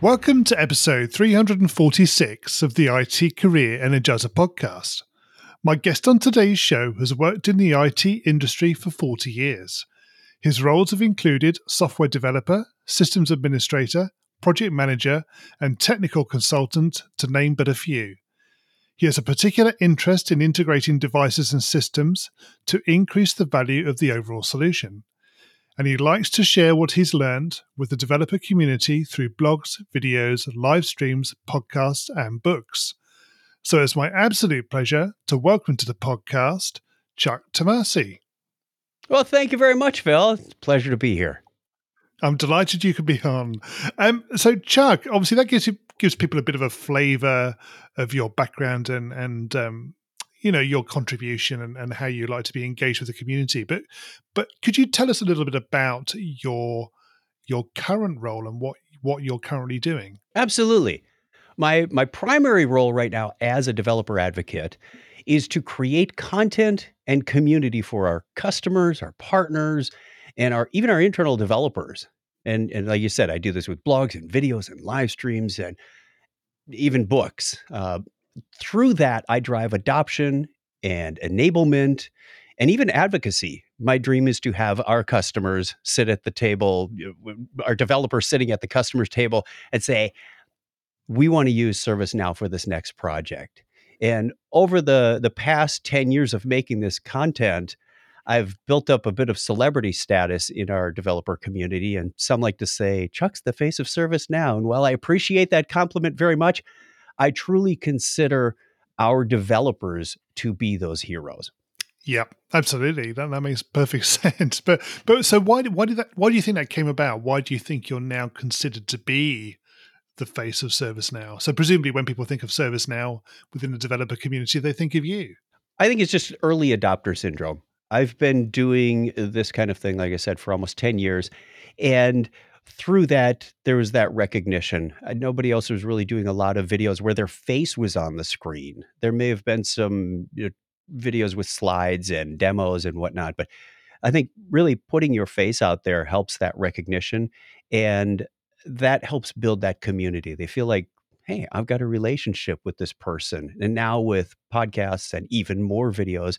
Welcome to episode 346 of the IT Career Energizer podcast. My guest on today's show has worked in the IT industry for 40 years. His roles have included software developer, systems administrator, project manager, and technical consultant, to name but a few. He has a particular interest in integrating devices and systems to increase the value of the overall solution. And he likes to share what he's learned with the developer community through blogs, videos, live streams, podcasts, and books. So it's my absolute pleasure to welcome to the podcast, Chuck Tomasi. Well, thank you very much, Phil. It's a pleasure to be here. I'm delighted you could be on. So Chuck, obviously that gives people a bit of a flavour of your background and you know, your contribution and how you like to be engaged with the community. But could you tell us a little bit about your current role and what you're currently doing? Absolutely. My primary role right now as a developer advocate is to create content and community for our customers, our partners, and even our internal developers. And like you said, I do this with blogs and videos and live streams and even books. Through that, I drive adoption and enablement and even advocacy. My dream is to have our customers sit at the table, our developers sitting at the customer's table and say, we want to use ServiceNow for this next project. And over the past 10 years of making this content, I've built up a bit of celebrity status in our developer community. And some like to say, Chuck's the face of ServiceNow. And while I appreciate that compliment very much, I truly consider our developers to be those heroes. Yeah, absolutely. That makes perfect sense. But so why do you think that came about? Why do you think you're now considered to be the face of ServiceNow? So presumably when people think of ServiceNow within the developer community, they think of you. I think it's just early adopter syndrome. I've been doing this kind of thing, like I said, for almost 10 years. And through that, there was that recognition. Nobody else was really doing a lot of videos where their face was on the screen. There may have been some videos with slides and demos and whatnot, but I think really putting your face out there helps that recognition, and that helps build that community. They feel like, hey, I've got a relationship with this person. And now with podcasts and even more videos,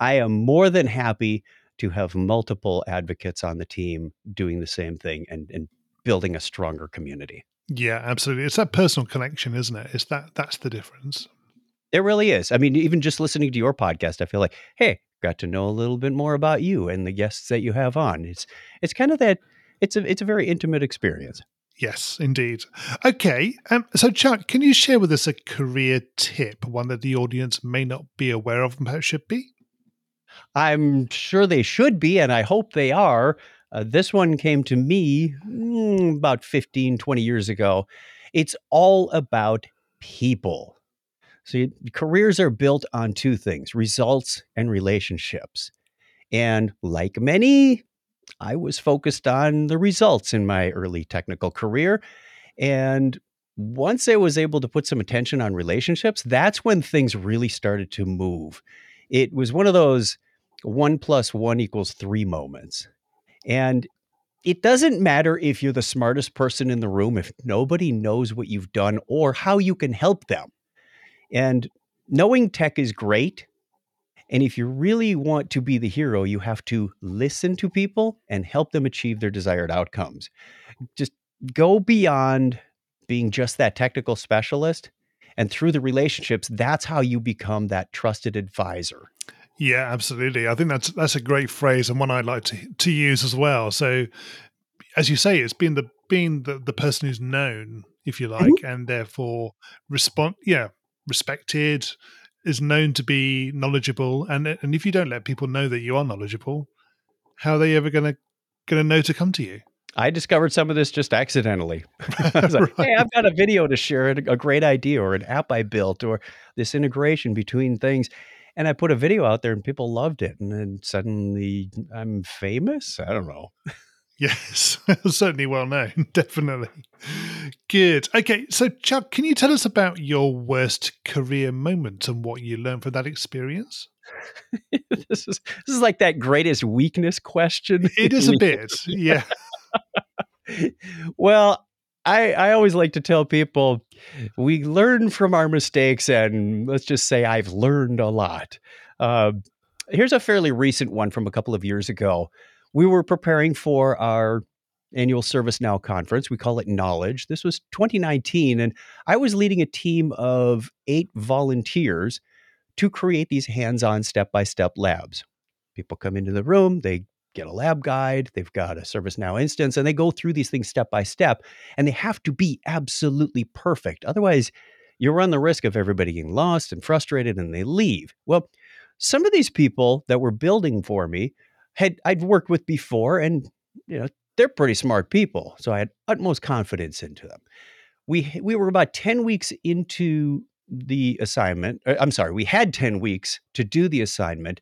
I am more than happy to have multiple advocates on the team doing the same thing and building a stronger community. Yeah, absolutely. It's that personal connection, isn't it? It's that's the difference. It really is. I mean, even just listening to your podcast, I feel like, hey, got to know a little bit more about you and the guests that you have on. It's kind of that. It's a very intimate experience. Yes, indeed. Okay. So Chuck, can you share with us a career tip, one that the audience may not be aware of and perhaps should be? I'm sure they should be, and I hope they are. This one came to me about 15, 20 years ago. It's all about people. So careers are built on two things, results and relationships. And like many, I was focused on the results in my early technical career. And once I was able to put some attention on relationships, that's when things really started to move. It was one of those 1 + 1 = 3 moments. And it doesn't matter if you're the smartest person in the room if nobody knows what you've done or how you can help them. And knowing tech is great. And if you really want to be the hero, you have to listen to people and help them achieve their desired outcomes. Just go beyond being just that technical specialist. And through the relationships, that's how you become that trusted advisor. Yeah, absolutely. I think that's a great phrase and one I like to use as well. So as you say, it's being the person who's known, if you like, mm-hmm. and therefore respected, is known to be knowledgeable. And if you don't let people know that you are knowledgeable, how are they ever going to know to come to you? I discovered some of this just accidentally. I was like, hey, I've got a video to share, a great idea, or an app I built, or this integration between things. And I put a video out there and people loved it. And then suddenly I'm famous. I don't know. Yes, certainly well known. Definitely. Good. Okay. So Chuck, can you tell us about your worst career moment and what you learned from that experience? This is like that greatest weakness question. It is a bit. Yeah. Well, I always like to tell people we learn from our mistakes, and let's just say I've learned a lot. Here's a fairly recent one from a couple of years ago. We were preparing for our annual ServiceNow conference. We call it Knowledge. This was 2019, and I was leading a team of 8 volunteers to create these hands-on step-by-step labs. People come into the room, they get a lab guide, they've got a ServiceNow instance, and they go through these things step by step, and they have to be absolutely perfect. Otherwise, you run the risk of everybody getting lost and frustrated, and they leave. Well, some of these people that were building for me I'd worked with before, and they're pretty smart people, so I had utmost confidence into them. We were about 10 weeks into the assignment. We had 10 weeks to do the assignment,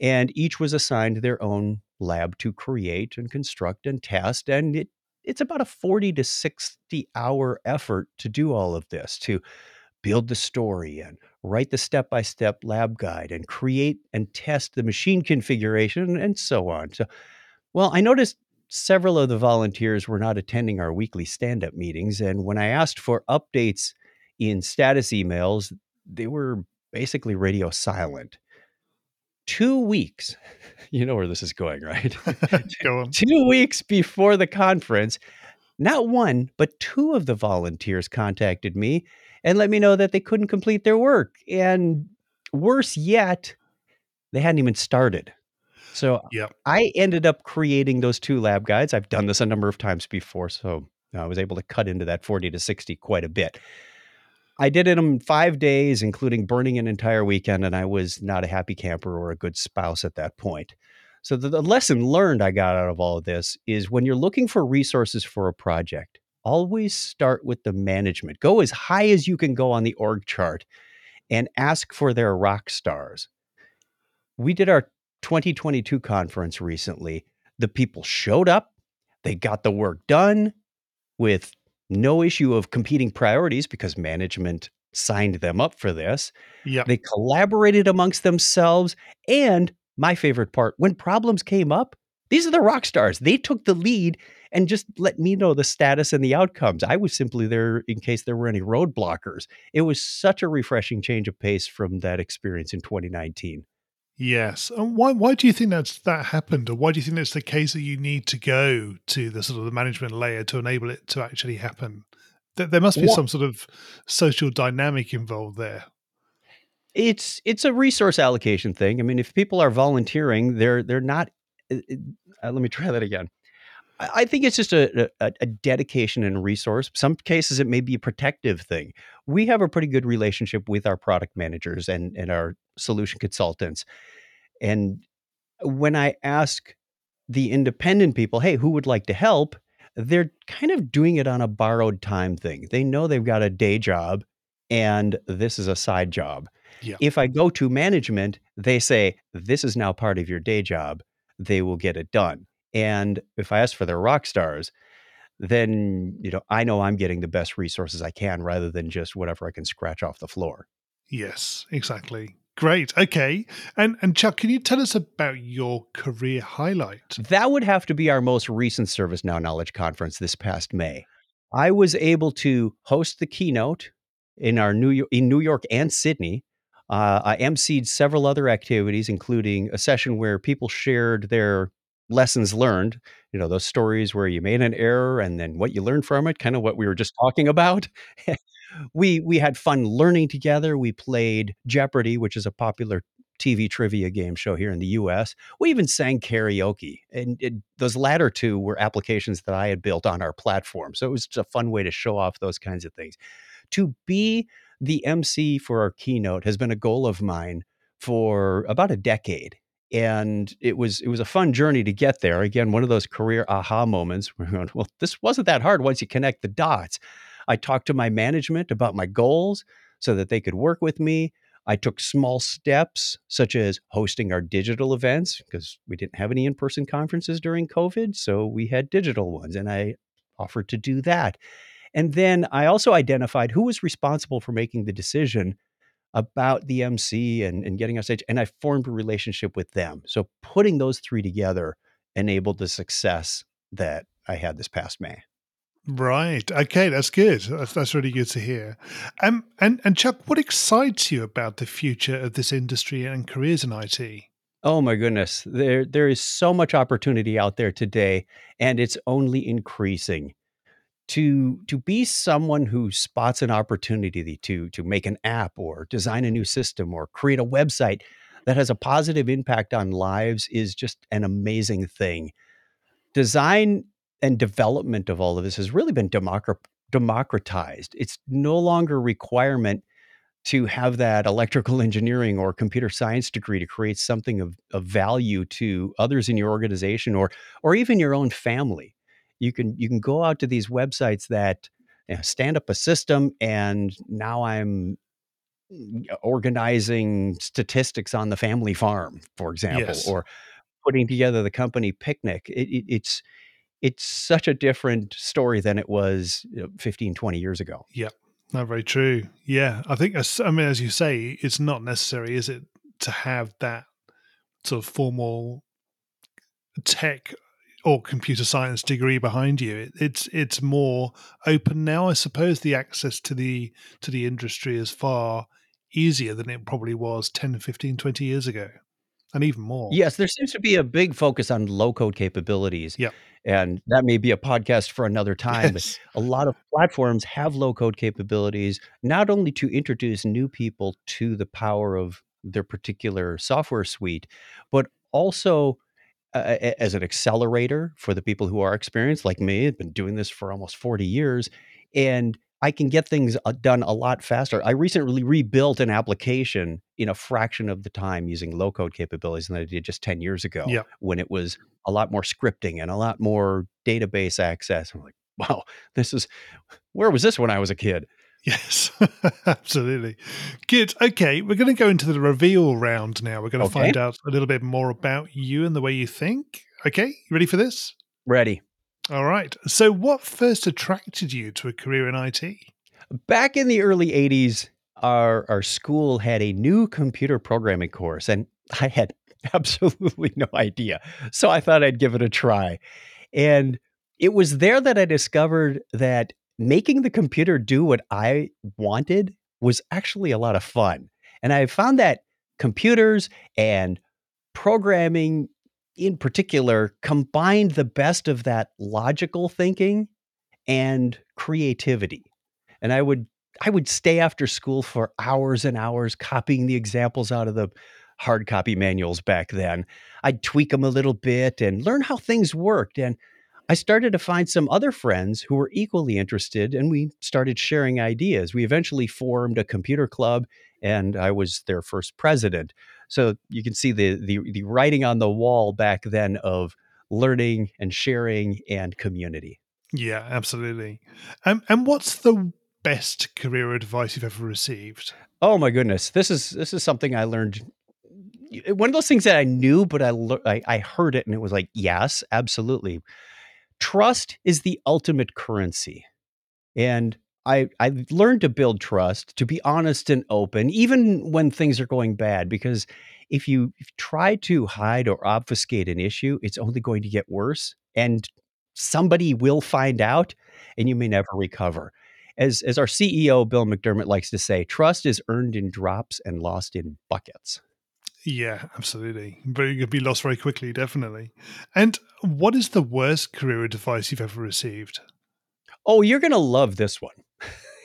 and each was assigned their own lab to create and construct and test. And it's about a 40 to 60 hour effort to do all of this, to build the story and write the step-by-step lab guide and create and test the machine configuration and so on. So, well, I noticed several of the volunteers were not attending our weekly stand-up meetings. And when I asked for updates in status emails, they were basically radio silent. 2 weeks, you know where this is going, right? Go on. 2 weeks before the conference, not one, but 2 of the volunteers contacted me and let me know that they couldn't complete their work. And worse yet, they hadn't even started. So yep. I ended up creating those 2 lab guides. I've done this a number of times before, so I was able to cut into that 40 to 60 quite a bit. I did it in 5 days, including burning an entire weekend, and I was not a happy camper or a good spouse at that point. So the lesson learned I got out of all of this is when you're looking for resources for a project, always start with the management. Go as high as you can go on the org chart and ask for their rock stars. We did our 2022 conference recently. The people showed up. They got the work done with no issue of competing priorities because management signed them up for this. Yep. They collaborated amongst themselves. And my favorite part, when problems came up, these are the rock stars. They took the lead and just let me know the status and the outcomes. I was simply there in case there were any roadblockers. It was such a refreshing change of pace from that experience in 2019. Yes. And why do you think that happened? Or why do you think that's the case that you need to go to the sort of the management layer to enable it to actually happen? There must be some sort of social dynamic involved there. It's a resource allocation thing. I mean, if people are volunteering, they're not... let me try that again. I think it's just a dedication and resource. Some cases it may be a protective thing. We have a pretty good relationship with our product managers and our solution consultants. And when I ask the independent people, hey, who would like to help? They're kind of doing it on a borrowed time thing. They know they've got a day job and this is a side job. Yeah. If I go to management, they say, this is now part of your day job. They will get it done. And if I ask for their rock stars, then, I know I'm getting the best resources I can rather than just whatever I can scratch off the floor. Yes, exactly. Great. Okay. And Chuck, can you tell us about your career highlight? That would have to be our most recent ServiceNow Knowledge Conference this past May. I was able to host the keynote in our New York and Sydney. I emceed several other activities, including a session where people shared their lessons learned, those stories where you made an error and then what you learned from it, kind of what we were just talking about. We had fun learning together. We played Jeopardy, which is a popular TV trivia game show here in the US. We even sang karaoke. And those latter two were applications that I had built on our platform. So it was just a fun way to show off those kinds of things. To be the MC for our keynote has been a goal of mine for about a decade. And it was a fun journey to get there. Again, one of those career aha moments where we went, well, this wasn't that hard once you connect the dots. I talked to my management about my goals so that they could work with me. I took small steps, such as hosting our digital events, because we didn't have any in-person conferences during COVID, so we had digital ones, and I offered to do that. And then I also identified who was responsible for making the decision about the MC and getting on stage, and I formed a relationship with them. So putting those three together enabled the success that I had this past May. Right. Okay, that's good. That's really good to hear. And Chuck, what excites you about the future of this industry and careers in IT? Oh my goodness. There is so much opportunity out there today, and it's only increasing. To be someone who spots an opportunity to make an app or design a new system or create a website that has a positive impact on lives is just an amazing thing. Design and development of all of this has really been democratized. It's no longer a requirement to have that electrical engineering or computer science degree to create something of value to others in your organization or even your own family. You can go out to these websites that stand up a system, and now I'm organizing statistics on the family farm, for example, yes, or putting together the company picnic. It's such a different story than it was 15, 20 years ago. Yeah, not very true. Yeah, I think, as you say, it's not necessary, is it, to have that sort of formal tech or computer science degree behind you. It's more open now. I suppose the access to the industry is far easier than it probably was 10, 15, 20 years ago. And even more. Yes, there seems to be a big focus on low-code capabilities. Yep. And that may be a podcast for another time, yes, but a lot of platforms have low-code capabilities, not only to introduce new people to the power of their particular software suite, but also as an accelerator for the people who are experienced, like me. I've been doing this for almost 40 years, and I can get things done a lot faster. I recently rebuilt an application in a fraction of the time using low-code capabilities than I did just 10 years ago, yep, when it was a lot more scripting and a lot more database access. I'm like, wow, where was this when I was a kid? Yes, absolutely. Good. Okay, we're going to go into the reveal round now. We're going to find out a little bit more about you and the way you think. Okay, you ready for this? Ready. All right. So what first attracted you to a career in IT? Back in the early 80s, our school had a new computer programming course, and I had absolutely no idea. So I thought I'd give it a try. And it was there that I discovered that making the computer do what I wanted was actually a lot of fun. And I found that computers and programming in particular combined the best of that logical thinking and creativity. And I would stay after school for hours and hours copying the examples out of the hard copy manuals back then. I'd tweak them a little bit and learn how things worked. And I started to find some other friends who were equally interested, and we started sharing ideas. We eventually formed a computer club, and I was their first president. So you can see the writing on the wall back then of learning and sharing and community. Yeah, absolutely. And what's the best career advice you've ever received? Oh my goodness, this is something I learned. One of those things that I knew, but I heard it and it was like, yes, absolutely. Trust is the ultimate currency. And I learned to build trust, to be honest and open, even when things are going bad, because if you try to hide or obfuscate an issue, it's only going to get worse, and somebody will find out, and you may never recover. As our CEO, Bill McDermott, likes to say, trust is earned in drops and lost in buckets. Yeah, absolutely. But it could be lost very quickly, definitely. And what is the worst career advice you've ever received? Oh, you're going to love this one.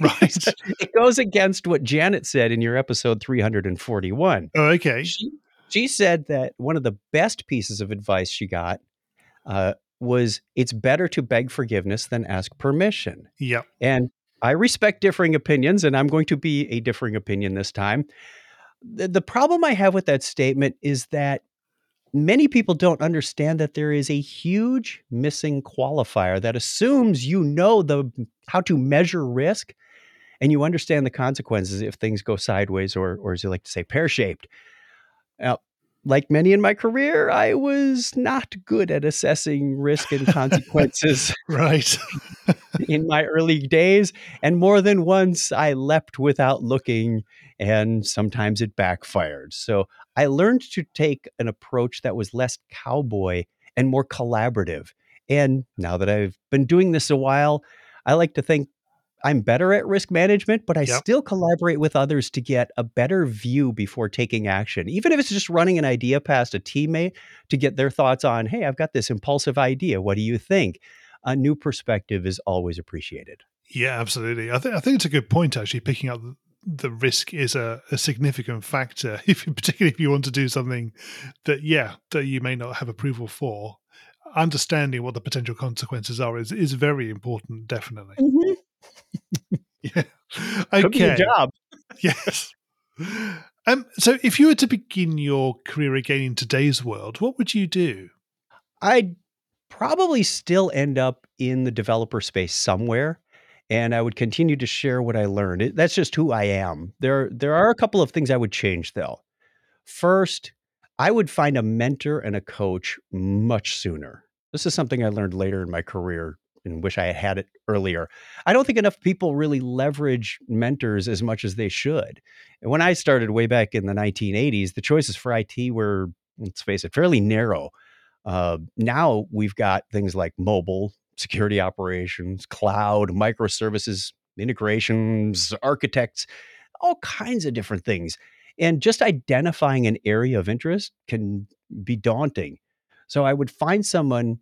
Right. It goes against what Janet said in your episode 341. Oh, okay. She said that one of the best pieces of advice she got was, it's better to beg forgiveness than ask permission. Yeah. And I respect differing opinions, and I'm going to be a differing opinion this time. The problem I have with that statement is that Many people don't understand that there is a huge missing qualifier that assumes you know how to measure risk and you understand the consequences if things go sideways or as you like to say, pear-shaped. Now, like many in my career, I was not good at assessing risk and consequences right. in my early days. And more than once, I leapt without looking, and sometimes it backfired. So I learned to take an approach that was less cowboy and more collaborative. And now that I've been doing this a while, I like to think I'm better at risk management, but I still collaborate with others to get a better view before taking action. Even if it's just running an idea past a teammate to get their thoughts on, hey, I've got this impulsive idea. What do you think? A new perspective is always appreciated. Yeah, absolutely. I think it's a good point, actually, picking up the risk is a significant factor, particularly if you want to do something that you may not have approval for. Understanding what the potential consequences are is very important, definitely. Mm-hmm. Yeah. Okay. Could be a job. Yes. So if you were to begin your career again in today's world, what would you do? I'd probably still end up in the developer space somewhere, and I would continue to share what I learned. That's just who I am. There are a couple of things I would change, though. First, I would find a mentor and a coach much sooner. This is something I learned later in my career and wish I had it earlier. I don't think enough people really leverage mentors as much as they should. And when I started way back in the 1980s, the choices for IT were, let's face it, fairly narrow. Now we've got things like mobile, security operations, cloud, microservices, integrations, architects, all kinds of different things. And just identifying an area of interest can be daunting. So I would find someone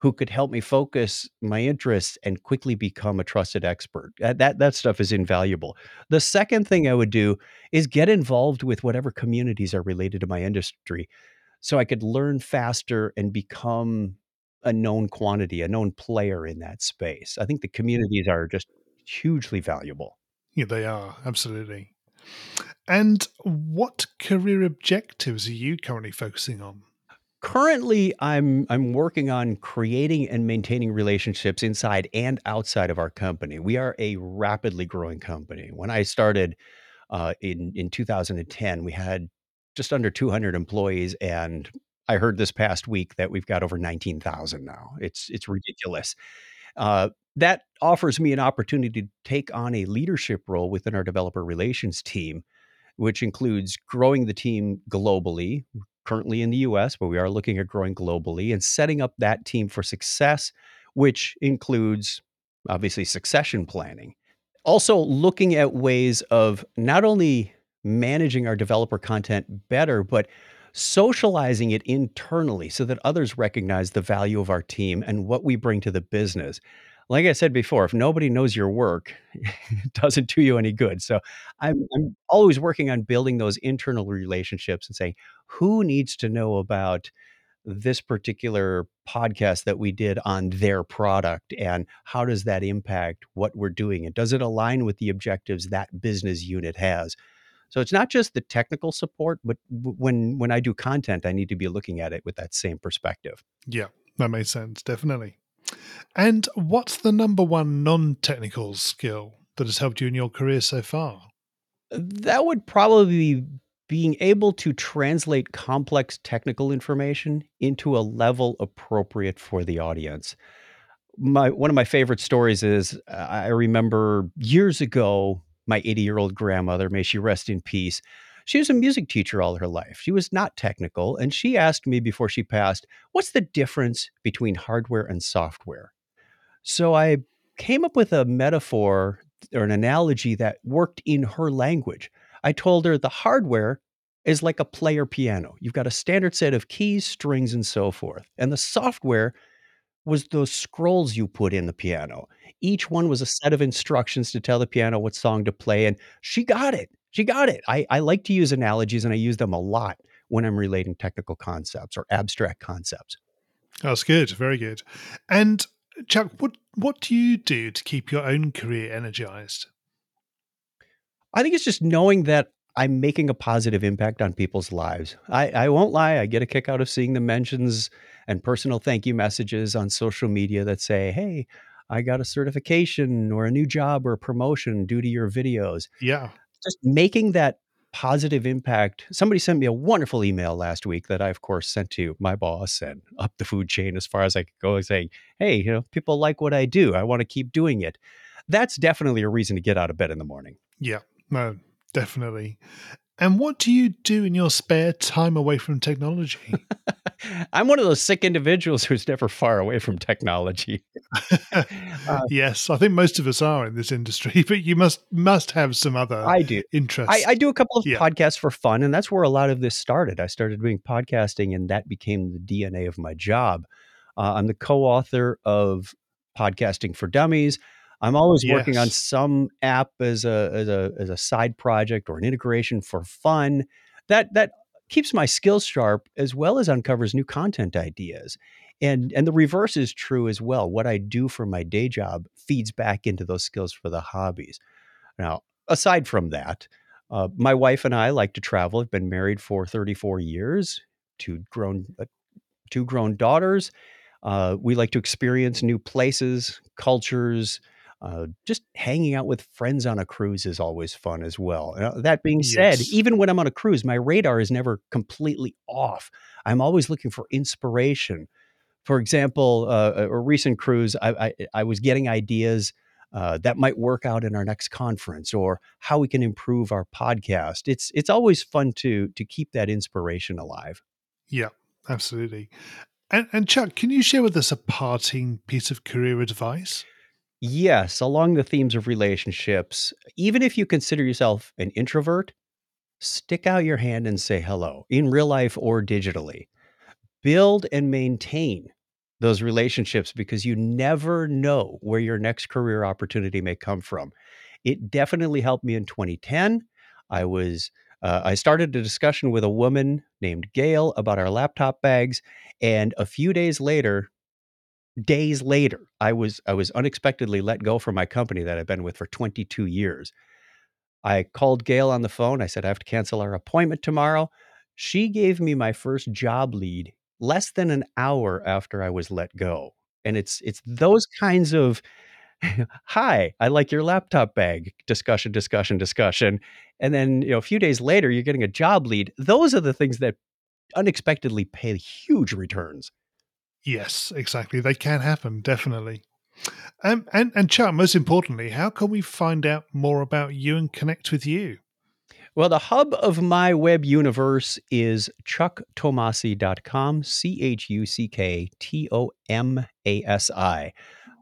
who could help me focus my interests and quickly become a trusted expert. That stuff is invaluable. The second thing I would do is get involved with whatever communities are related to my industry so I could learn faster and become a known quantity, a known player in that space. I think the communities are just hugely valuable. Yeah, they are. Absolutely. And what career objectives are you currently focusing on? Currently, I'm working on creating and maintaining relationships inside and outside of our company. We are a rapidly growing company. When I started in 2010, we had just under 200 employees, and I heard this past week that we've got over 19,000 now. It's ridiculous. That offers me an opportunity to take on a leadership role within our developer relations team, which includes growing the team globally. Currently in the US, but we are looking at growing globally and setting up that team for success, which includes obviously succession planning. Also looking at ways of not only managing our developer content better, but socializing it internally so that others recognize the value of our team and what we bring to the business. Like I said before, if nobody knows your work, it doesn't do you any good. So I'm always working on building those internal relationships and saying, who needs to know about this particular podcast that we did on their product? And how does that impact what we're doing? And does it align with the objectives that business unit has? So it's not just the technical support, but when I do content, I need to be looking at it with that same perspective. Yeah, that makes sense. Definitely. And what's the number one non-technical skill that has helped you in your career so far? That would probably be being able to translate complex technical information into a level appropriate for the audience. One of my favorite stories is I remember years ago, my 80-year-old grandmother, may she rest in peace. She was a music teacher all her life. She was not technical. And she asked me before she passed, what's the difference between hardware and software? So I came up with a metaphor or an analogy that worked in her language. I told her the hardware is like a player piano. You've got a standard set of keys, strings, and so forth. And the software was those scrolls you put in the piano. Each one was a set of instructions to tell the piano what song to play. And she got it. I like to use analogies, and I use them a lot when I'm relating technical concepts or abstract concepts. That's good. Very good. And Chuck, what do you do to keep your own career energized? I think it's just knowing that I'm making a positive impact on people's lives. I won't lie. I get a kick out of seeing the mentions and personal thank you messages on social media that say, hey, I got a certification or a new job or a promotion due to your videos. Yeah. Just making that positive impact. Somebody sent me a wonderful email last week that I, of course, sent to my boss and up the food chain as far as I could go, saying, hey, you know, people like what I do. I want to keep doing it. That's definitely a reason to get out of bed in the morning. Yeah, no, definitely. And what do you do in your spare time away from technology? I'm one of those sick individuals who's never far away from technology. Yes, I think most of us are in this industry, but you must have some other interests. I do a couple of podcasts for fun, and that's where a lot of this started. I started doing podcasting, and that became the DNA of my job. I'm the co-author of Podcasting for Dummies. I'm always working on some app as a side project or an integration for fun. That keeps my skills sharp as well as uncovers new content ideas. And the reverse is true as well. What I do for my day job feeds back into those skills for the hobbies. Now, aside from that, my wife and I like to travel. I've been married for 34 years, two grown daughters. We like to experience new places, cultures. Just hanging out with friends on a cruise is always fun as well. That being said, even when I'm on a cruise, my radar is never completely off. I'm always looking for inspiration. For example, a recent cruise, I was getting ideas that might work out in our next conference or how we can improve our podcast. It's always fun to keep that inspiration alive. Yeah, absolutely. And Chuck, can you share with us a parting piece of career advice? Yes, along the themes of relationships, even if you consider yourself an introvert, stick out your hand and say hello in real life or digitally. Build and maintain those relationships because you never know where your next career opportunity may come from. It definitely helped me in 2010. I started a discussion with a woman named Gail about our laptop bags, and a few days later, I was unexpectedly let go from my company that I've been with for 22 years. I called Gail on the phone. I said, I have to cancel our appointment tomorrow. She gave me my first job lead less than an hour after I was let go. And it's those kinds of, hi, I like your laptop bag, discussion. And then, a few days later, you're getting a job lead. Those are the things that unexpectedly pay huge returns. Yes, exactly. They can happen, definitely. And Chuck, most importantly, how can we find out more about you and connect with you? Well, the hub of my web universe is chucktomasi.com, ChuckTomasi.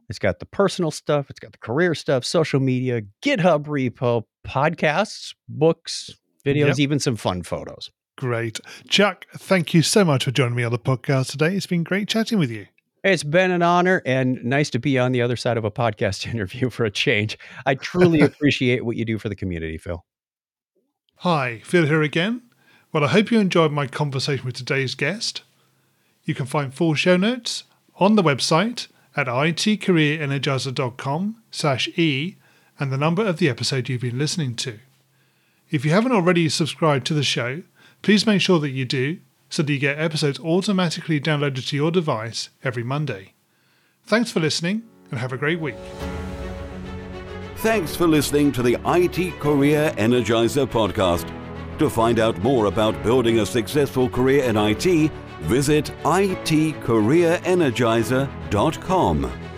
It's got the personal stuff. It's got the career stuff, social media, GitHub repo, podcasts, books, videos, even some fun photos. Great. Chuck, thank you so much for joining me on the podcast today. It's been great chatting with you. It's been an honor and nice to be on the other side of a podcast interview for a change. I truly appreciate what you do for the community, Phil. Hi, Phil here again. Well, I hope you enjoyed my conversation with today's guest. You can find full show notes on the website at itcareerenergizer.com/e and the number of the episode you've been listening to. If you haven't already subscribed to the show, please make sure that you do so that you get episodes automatically downloaded to your device every Monday. Thanks for listening and have a great week. Thanks for listening to the IT Career Energizer podcast. To find out more about building a successful career in IT, visit itcareerenergizer.com.